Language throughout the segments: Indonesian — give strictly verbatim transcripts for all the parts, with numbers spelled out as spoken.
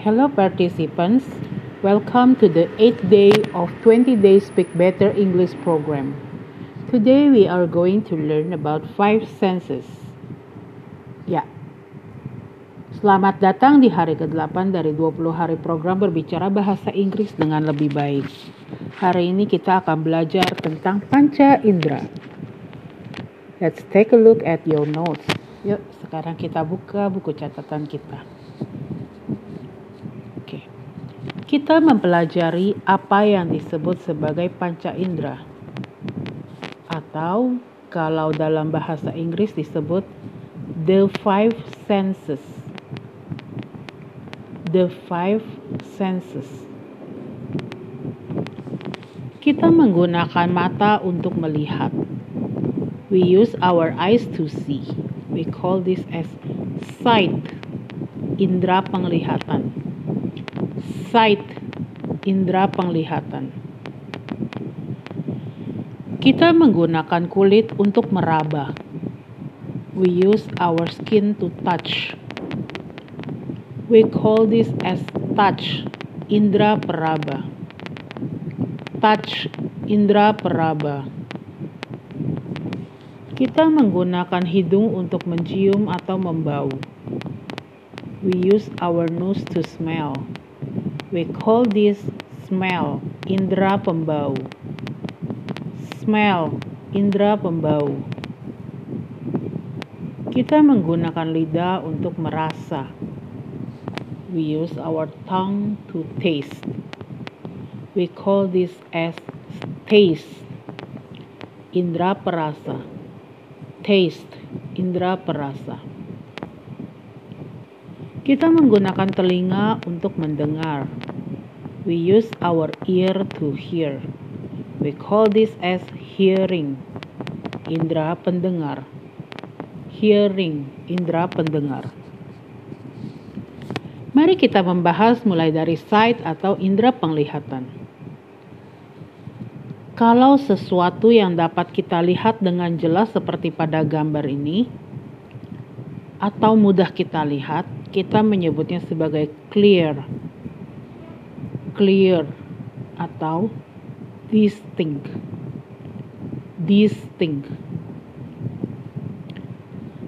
Hello participants, welcome to the eighth day of twenty day Speak Better English program. Today we are going to learn about five senses. Ya, selamat datang di hari kedelapan dari dua puluh hari program berbicara bahasa Inggris dengan lebih baik. Hari ini kita akan belajar tentang panca indera. Let's take a look at your notes. Yuk, sekarang kita buka buku catatan kita. Kita mempelajari apa yang disebut sebagai panca indera, atau kalau dalam bahasa Inggris disebut the five senses. The five senses. Kita menggunakan mata untuk melihat. We use our eyes to see. We call this as sight, indera penglihatan. Sight, indera penglihatan. Kita menggunakan kulit untuk meraba. We use our skin to touch. We call this as touch, indera peraba. Touch, indera peraba. Kita menggunakan hidung untuk mencium atau membau. We use our nose to smell. We call this smell, indera pembau. Smell, indera pembau. Kita menggunakan lidah untuk merasa. We use our tongue to taste. We call this as taste, indera perasa. Taste, indera perasa. Kita menggunakan telinga untuk mendengar. We use our ear to hear. We call this as hearing, indera pendengar. Hearing, indera pendengar. Mari kita membahas mulai dari sight atau indera penglihatan. Kalau sesuatu yang dapat kita lihat dengan jelas seperti pada gambar ini, atau mudah kita lihat, kita menyebutnya sebagai clear, clear, atau distinct, distinct.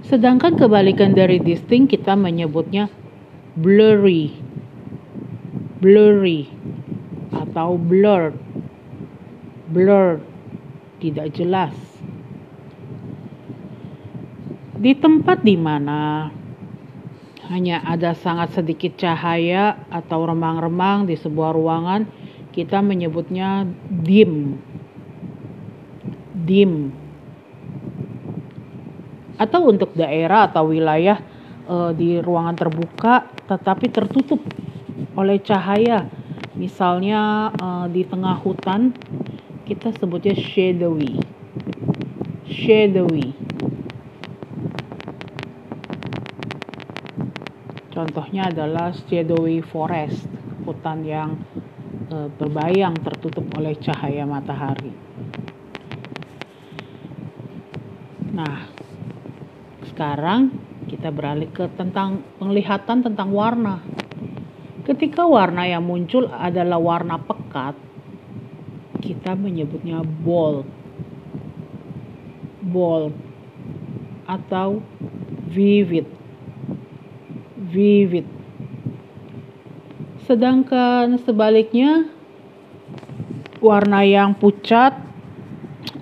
Sedangkan kebalikan dari distinct, kita menyebutnya blurry, blurry, atau blurred, blurred, tidak jelas. Di tempat di mana hanya ada sangat sedikit cahaya atau remang-remang di sebuah ruangan, kita menyebutnya dim. Dim. Atau untuk daerah atau wilayah e, di ruangan terbuka tetapi tertutup oleh cahaya. Misalnya e, di tengah hutan, kita sebutnya shadowy. Shadowy. Contohnya adalah shadowy forest, hutan yang e, berbayang tertutup oleh cahaya matahari. Nah, sekarang kita beralih ke tentang penglihatan tentang warna. Ketika warna yang muncul adalah warna pekat, kita menyebutnya bold, bold, atau vivid. Vivid. Sedangkan sebaliknya, warna yang pucat,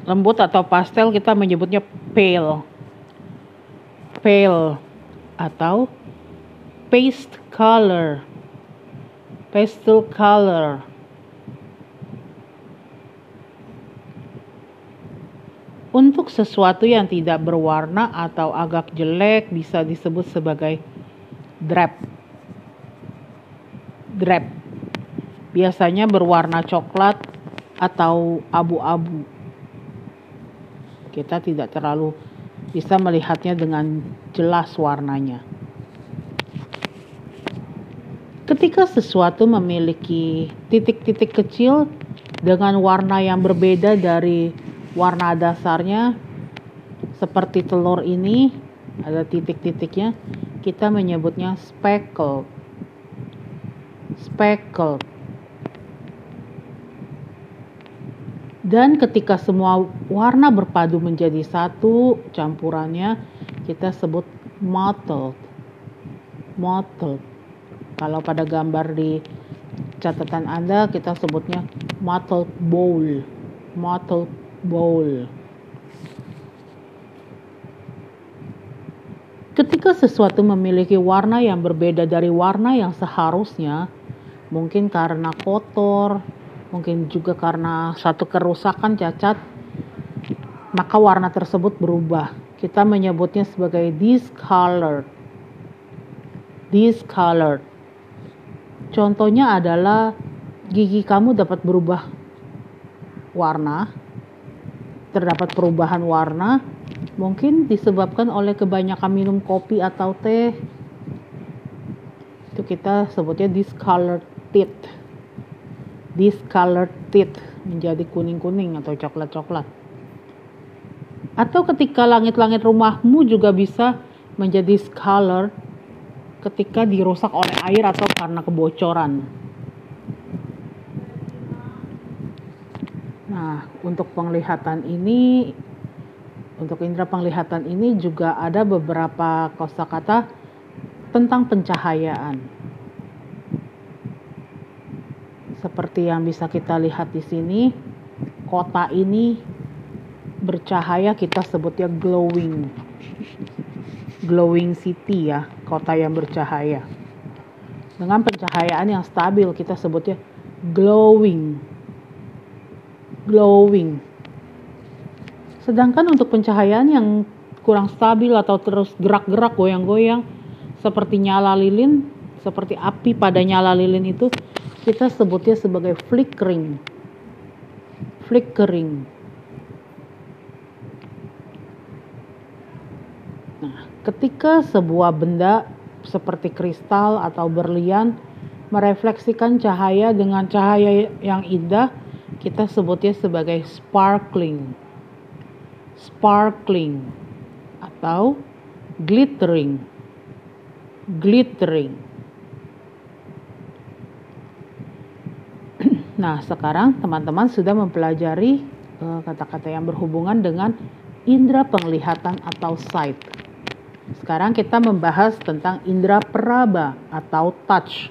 lembut atau pastel kita menyebutnya pale, pale, atau paste color, pastel color. Untuk sesuatu yang tidak berwarna atau agak jelek bisa disebut sebagai drab. Drab biasanya berwarna coklat atau abu-abu. Kita tidak terlalu bisa melihatnya dengan jelas warnanya. Ketika sesuatu memiliki titik-titik kecil dengan warna yang berbeda dari warna dasarnya, seperti telur ini ada titik-titiknya, kita menyebutnya speckle, speckled. Dan ketika semua warna berpadu menjadi satu campurannya, kita sebut mottled. Mottled. Kalau pada gambar di catatan Anda, kita sebutnya mottled bowl. Mottled bowl. Ketika sesuatu memiliki warna yang berbeda dari warna yang seharusnya, mungkin karena kotor, mungkin juga karena satu kerusakan cacat, maka warna tersebut berubah. Kita menyebutnya sebagai discolored. Discolored. Contohnya adalah gigi kamu dapat berubah warna, terdapat perubahan warna, mungkin disebabkan oleh kebanyakan minum kopi atau teh. Itu kita sebutnya discolored teeth. Discolored teeth, menjadi kuning-kuning atau coklat-coklat. Atau ketika langit-langit rumahmu juga bisa menjadi discolored ketika dirusak oleh air atau karena kebocoran. Nah, untuk penglihatan ini Untuk indera penglihatan ini juga ada beberapa kosakata tentang pencahayaan. Seperti yang bisa kita lihat di sini, kota ini bercahaya, kita sebutnya glowing. Glowing city ya, kota yang bercahaya. Dengan pencahayaan yang stabil, kita sebutnya glowing. Glowing. Sedangkan untuk pencahayaan yang kurang stabil atau terus gerak-gerak, goyang-goyang, seperti nyala lilin, seperti api pada nyala lilin itu, kita sebutnya sebagai flickering. Flickering. Nah, ketika sebuah benda seperti kristal atau berlian merefleksikan cahaya dengan cahaya yang indah, kita sebutnya sebagai sparkling. Sparkling atau glittering. Glittering. Nah, sekarang teman-teman sudah mempelajari uh, kata-kata yang berhubungan dengan indera penglihatan atau sight. Sekarang kita membahas tentang indera peraba atau touch.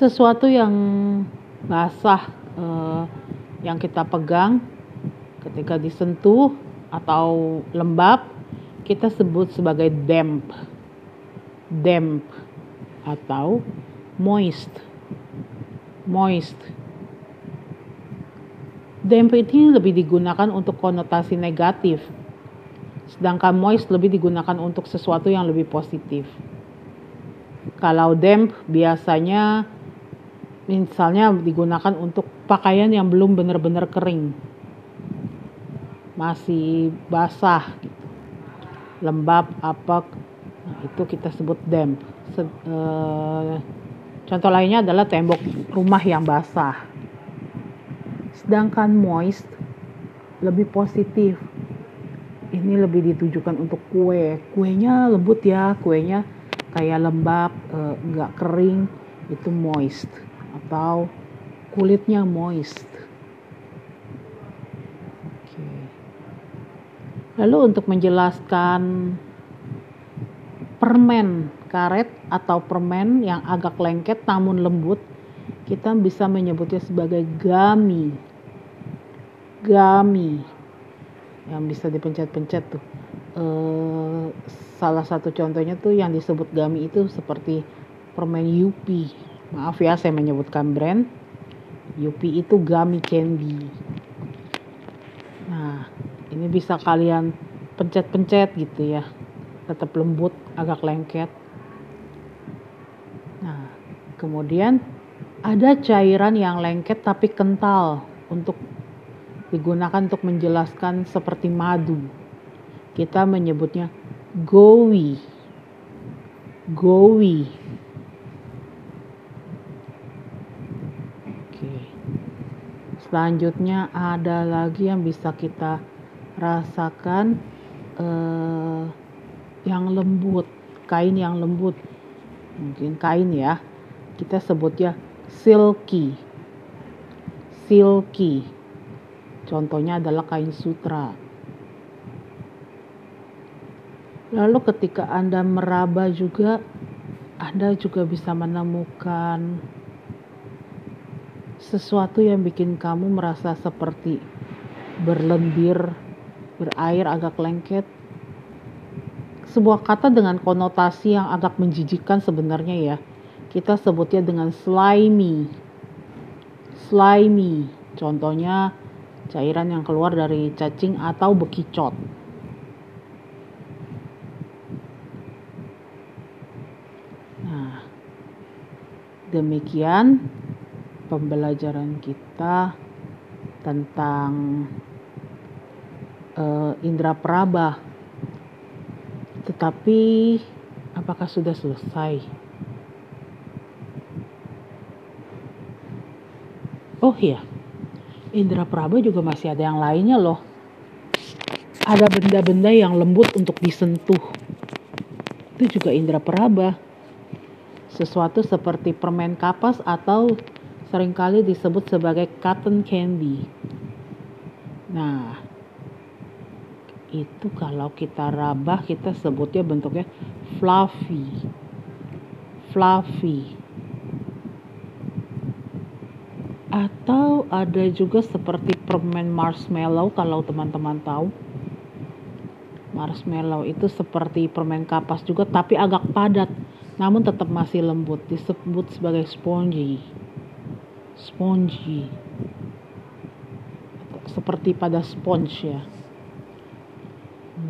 Sesuatu yang basah, uh, yang kita pegang ketika disentuh atau lembab, kita sebut sebagai damp, damp atau moist, moist. Damp ini lebih digunakan untuk konotasi negatif, sedangkan moist lebih digunakan untuk sesuatu yang lebih positif. Kalau damp biasanya misalnya digunakan untuk pakaian yang belum benar-benar kering, masih basah, lembab, apek, nah, itu kita sebut damp. Se- uh, contoh lainnya adalah tembok rumah yang basah. Sedangkan moist lebih positif. Ini lebih ditujukan untuk kue. Kuenya lembut ya, kuenya kayak lembab, uh, nggak kering, itu moist. Atau kulitnya moist. Oke. Lalu untuk menjelaskan permen karet atau permen yang agak lengket namun lembut, kita bisa menyebutnya sebagai gummy. Gummy. Yang bisa dipencet-pencet tuh. E, salah satu contohnya tuh yang disebut gummy itu seperti permen Yupi. Maaf ya, saya menyebutkan brand. Yupi itu gummy candy. Nah, ini bisa kalian pencet-pencet gitu ya. Tetap lembut, agak lengket. Nah, kemudian ada cairan yang lengket tapi kental untuk digunakan untuk menjelaskan seperti madu. Kita menyebutnya gooey. Gooey. Selanjutnya ada lagi yang bisa kita rasakan, eh, yang lembut, kain yang lembut. mungkin kain ya, kita sebutnya silky. Silky. Contohnya adalah kain sutra. Lalu ketika Anda meraba juga, Anda juga bisa menemukan sesuatu yang bikin kamu merasa seperti berlendir, berair, agak lengket. Sebuah kata dengan konotasi yang agak menjijikkan sebenarnya ya. Kita sebutnya dengan slimy. Slimy. Contohnya cairan yang keluar dari cacing atau bekicot. Nah, demikian pembelajaran kita tentang uh, indera peraba. Tetapi apakah sudah selesai? Oh iya, indera peraba juga masih ada yang lainnya loh. Ada benda-benda yang lembut untuk disentuh. Itu juga indera peraba. Sesuatu seperti permen kapas atau seringkali disebut sebagai cotton candy. Nah, itu kalau kita raba kita sebutnya bentuknya fluffy. Fluffy. Atau ada juga seperti permen marshmallow, kalau teman-teman tahu. Marshmallow itu seperti permen kapas juga, tapi agak padat, namun tetap masih lembut, disebut sebagai spongy. Spongy. Seperti pada sponge ya.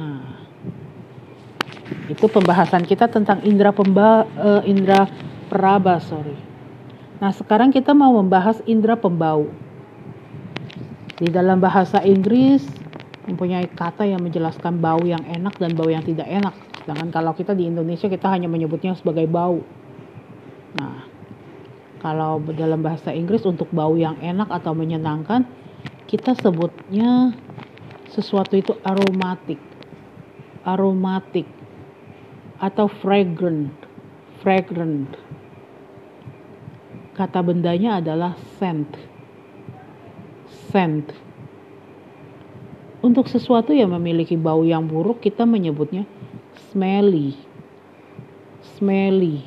Nah, itu pembahasan kita tentang indera pemba, uh, indera peraba, sorry. Nah, sekarang kita mau membahas indera pembau. Di dalam bahasa Inggris mempunyai kata yang menjelaskan bau yang enak dan bau yang tidak enak. Sedangkan kalau kita di Indonesia kita hanya menyebutnya sebagai bau. Nah, kalau dalam bahasa Inggris untuk bau yang enak atau menyenangkan kita sebutnya sesuatu itu aromatik. Aromatic atau fragrant, fragrant. Kata bendanya adalah scent, scent. Untuk sesuatu yang memiliki bau yang buruk kita menyebutnya smelly, smelly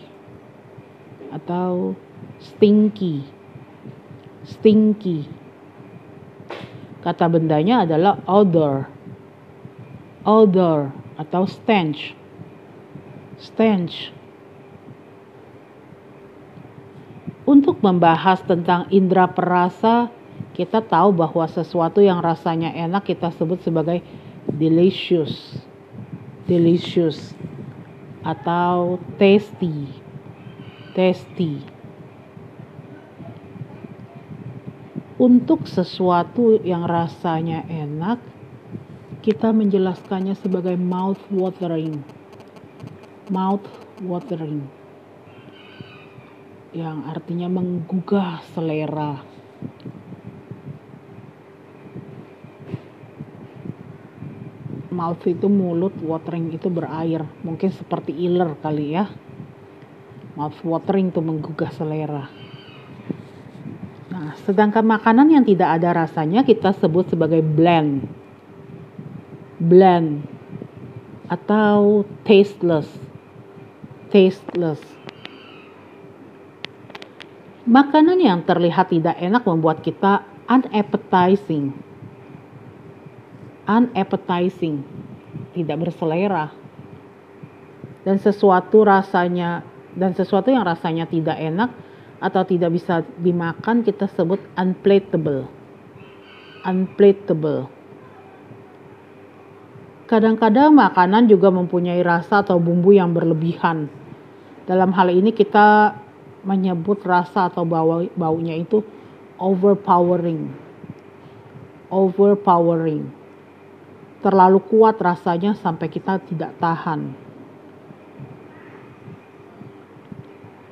atau stinky, stinky. Kata bendanya adalah odor, odor atau stench, stench. Untuk membahas tentang indera perasa, kita tahu bahwa sesuatu yang rasanya enak kita sebut sebagai delicious, delicious atau tasty, tasty. Untuk sesuatu yang rasanya enak kita menjelaskannya sebagai mouth watering. Mouth watering. Yang artinya menggugah selera. Mouth itu mulut, watering itu berair. Mungkin seperti iler kali ya. Mouth watering itu menggugah selera. Nah, sedangkan makanan yang tidak ada rasanya kita sebut sebagai bland. Bland atau tasteless, tasteless. Makanan yang terlihat tidak enak membuat kita unappetizing, unappetizing, tidak berselera. Dan sesuatu rasanya dan sesuatu yang rasanya tidak enak atau tidak bisa dimakan kita sebut unpalatable, unpalatable. Kadang-kadang makanan juga mempunyai rasa atau bumbu yang berlebihan. Dalam hal ini kita menyebut rasa atau bau baunya itu overpowering. Overpowering. Terlalu kuat rasanya sampai kita tidak tahan.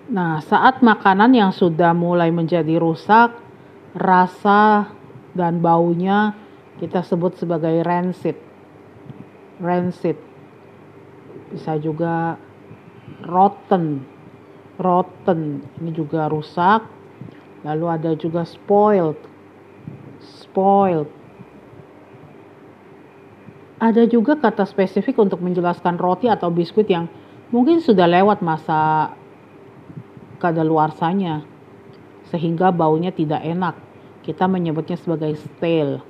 Nah, saat makanan yang sudah mulai menjadi rusak, rasa dan baunya kita sebut sebagai rancid. Rancid, bisa juga rotten, rotten, ini juga rusak. Lalu ada juga spoiled, spoiled. Ada juga kata spesifik untuk menjelaskan roti atau biskuit yang mungkin sudah lewat masa kadaluarsanya, sehingga baunya tidak enak. Kita menyebutnya sebagai stale.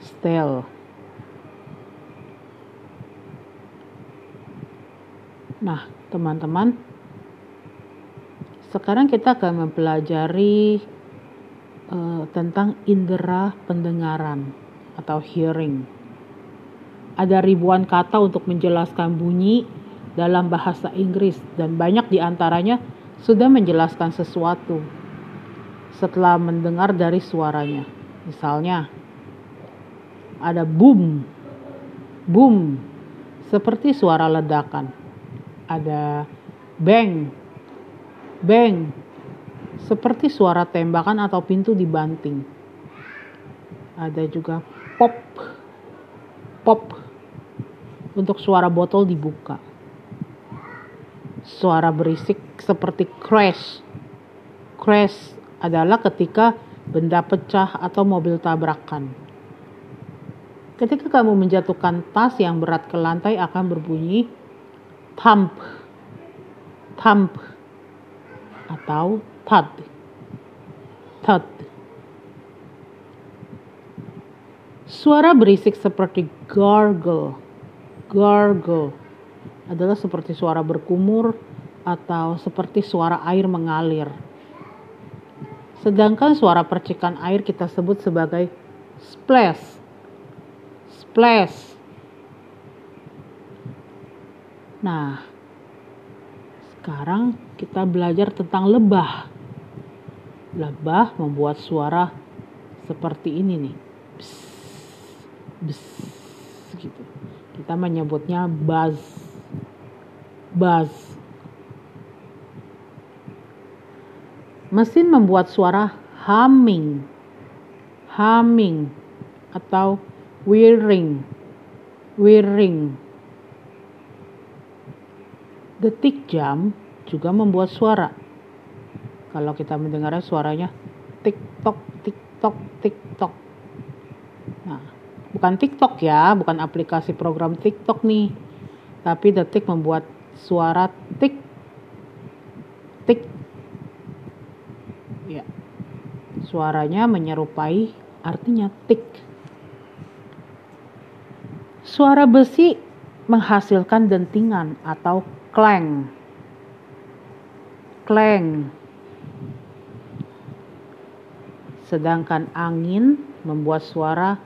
Stale. Nah, teman-teman, sekarang kita akan mempelajari uh, tentang indera pendengaran atau hearing. Ada ribuan kata untuk menjelaskan bunyi dalam bahasa Inggris dan banyak di antaranya sudah menjelaskan sesuatu setelah mendengar dari suaranya. Misalnya, ada boom, boom, seperti suara ledakan. Ada bang, bang, seperti suara tembakan atau pintu dibanting. Ada juga pop, pop, untuk suara botol dibuka. Suara berisik seperti crash. Crash adalah ketika benda pecah atau mobil tabrakan. Ketika kamu menjatuhkan tas yang berat ke lantai akan berbunyi thump, thump, atau thud, thud. Suara berisik seperti gargle, gargle adalah seperti suara berkumur atau seperti suara air mengalir. Sedangkan suara percikan air kita sebut sebagai splash, splash. Nah, sekarang kita belajar tentang lebah. Lebah membuat suara seperti ini nih. Psss. Buzz, gitu. Kita menyebutnya buzz. Buzz. Mesin membuat suara humming. Humming atau whirring. Whirring. Detik jam juga membuat suara. Kalau kita mendengarnya suaranya tik tok, tik tok, tik tok. Nah, bukan TikTok ya, bukan aplikasi program TikTok nih. Tapi detik membuat suara tik, tik. Ya, suaranya menyerupai artinya tik. Suara besi menghasilkan dentingan atau clang. Clang. Sedangkan angin membuat suara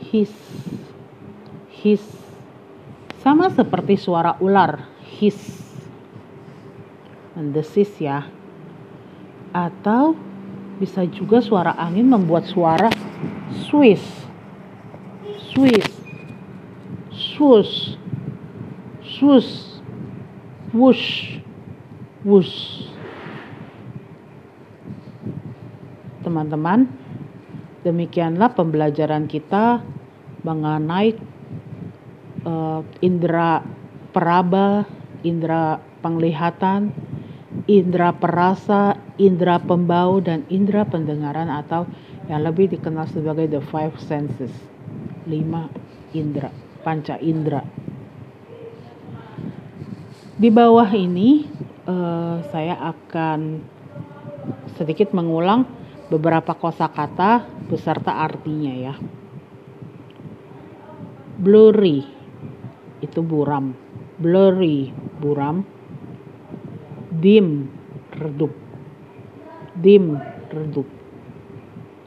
hiss, hiss, sama seperti suara ular, hiss, mendesis ya. Atau bisa juga suara angin membuat suara swish, swish, swoosh, swoosh, whoosh, whoosh. Teman-teman, demikianlah pembelajaran kita mengenai uh, indera peraba, indera penglihatan, indera perasa, indera pembau, dan indera pendengaran atau yang lebih dikenal sebagai the five senses, lima indera, panca indera. Di bawah ini uh, saya akan sedikit mengulang beberapa kosakata beserta artinya ya. Blurry itu buram, blurry buram. Dim redup, dim redup.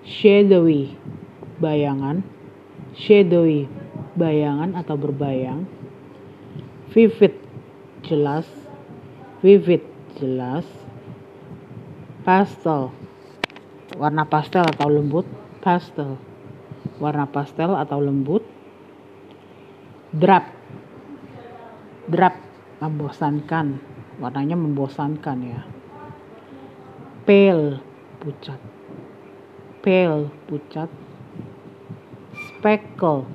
Shadowy bayangan, shadowy bayangan atau berbayang. Vivid jelas, vivid jelas. Pastel warna pastel atau lembut, pastel warna pastel atau lembut. Drab, drab membosankan, warnanya membosankan ya. Pale pucat, pale pucat. Speckle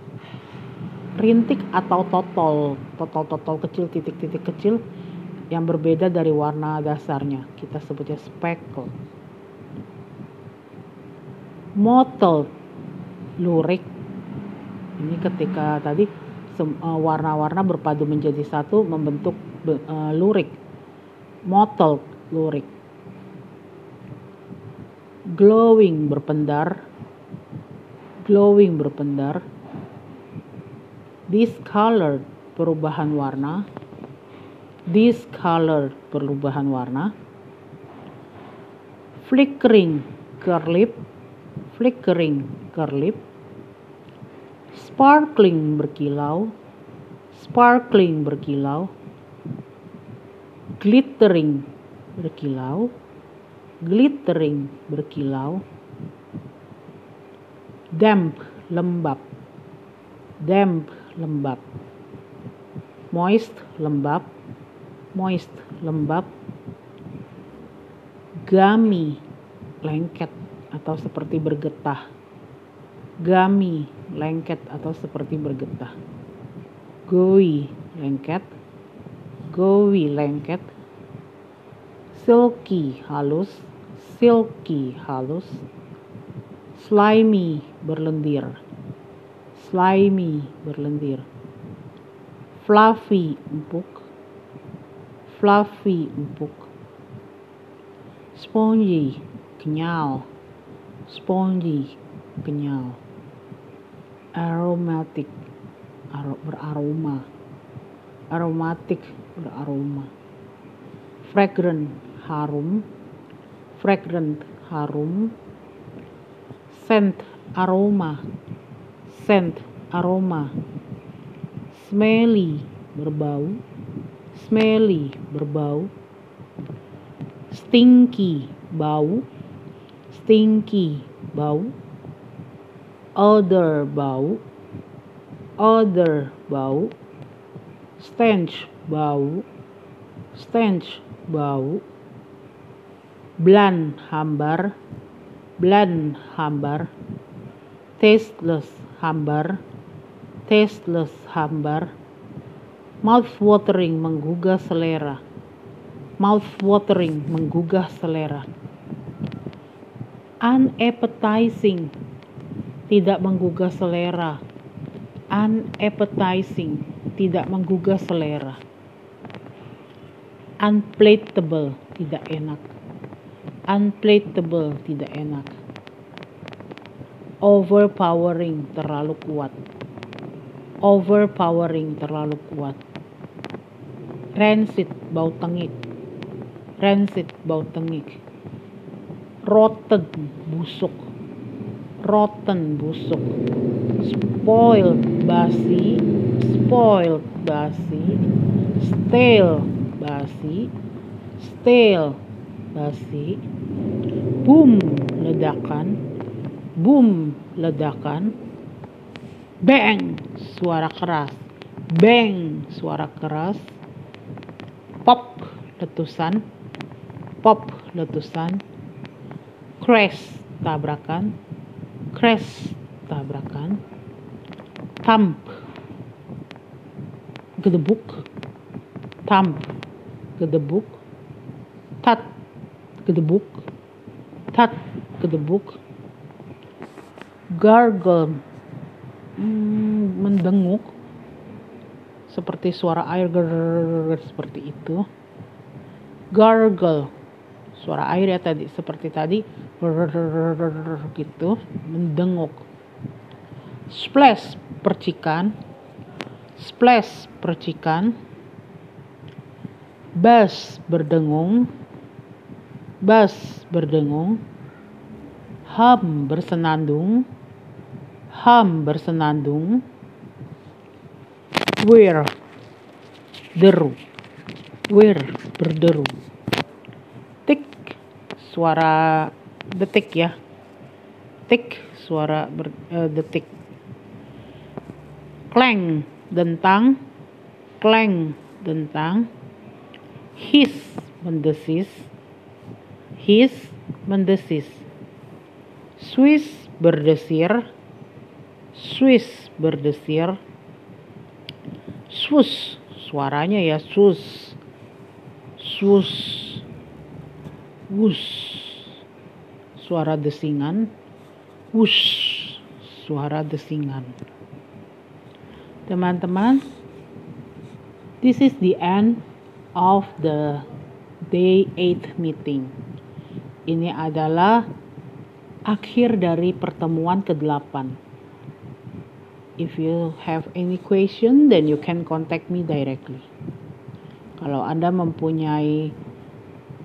rintik atau totol, totol-totol kecil, titik-titik kecil yang berbeda dari warna dasarnya. Kita sebutnya speckle. Mottled lurik. Ini ketika tadi warna-warna berpadu menjadi satu membentuk uh, lurik. Mottled lurik. Glowing berpendar. Glowing berpendar. Discolored perubahan warna. Discolored perubahan warna. Flickering kerlip. Flickering kerlip. Sparkling berkilau. Sparkling berkilau. Glittering berkilau. Glittering berkilau. Damp lembab. Damp lembab. Moist lembab. Moist lembab. Gummy lengket atau seperti bergetah. Gummy lengket atau seperti bergetah. Gooey lengket. Gooey lengket. Silky halus. Silky halus. Slimy berlendir. Slimy berlendir. Fluffy empuk. Fluffy empuk. Spongy kenyal. Spongy kenyal. Aromatic beraroma. Aromatic beraroma. Fragrant harum. Fragrant harum. Scent aroma. Scent aroma. Smelly berbau. Smelly berbau. Stinky bau. Stinky bau. Odor bau. Odor bau. Stench bau. Stench bau. Bland hambar. Bland hambar. Tasteless hambar. Tasteless hambar. Mouth-watering menggugah selera. Mouth-watering menggugah selera. Unappetizing, tidak menggugah selera. Unappetizing, tidak menggugah selera. Unpalatable, tidak enak. Unpalatable, tidak enak. Overpowering, terlalu kuat. Overpowering, terlalu kuat. Rancid, bau tengik. Rancid, bau tengik. Rotten, busuk. Rotten, busuk. Spoiled, basi. Spoiled, basi. Stale, basi. Stale, basi. Boom, ledakan. Boom, ledakan. Bang, suara keras. Bang, suara keras. Pop, letusan. Pop, letusan. Crash, tabrakan. Crash, tabrakan. Thump, gedebuk. Thump, gedebuk. Tat, gedebuk. Tat, gedebuk. Gargle, Hmm, mendenguk seperti suara air, ger seperti itu. Gargle, suara air ya tadi, seperti tadi gitu, mendenguk. Splash, percikan. Splash, percikan. Bass berdengung. Bass berdengung. Hum bersenandung. Hum bersenandung. Whir deru. Whir berderu. Tik, suara detik ya. Tik, suara ber, uh, detik. Clang dentang. Clang dentang. Hiss mendesis. Hiss mendesis. Swiss berdesir. Swiss berdesir. Swoosh, suaranya ya, swoosh. Wus, wus, suara desingan, wus, suara desingan. Teman-teman, this is the end of the day eight meeting. Ini adalah akhir dari pertemuan kedelapan. If you have any question, then you can contact me directly. Kalau Anda mempunyai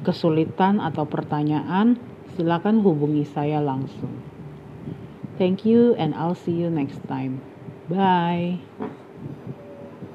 kesulitan atau pertanyaan, silakan hubungi saya langsung. Thank you and I'll see you next time. Bye.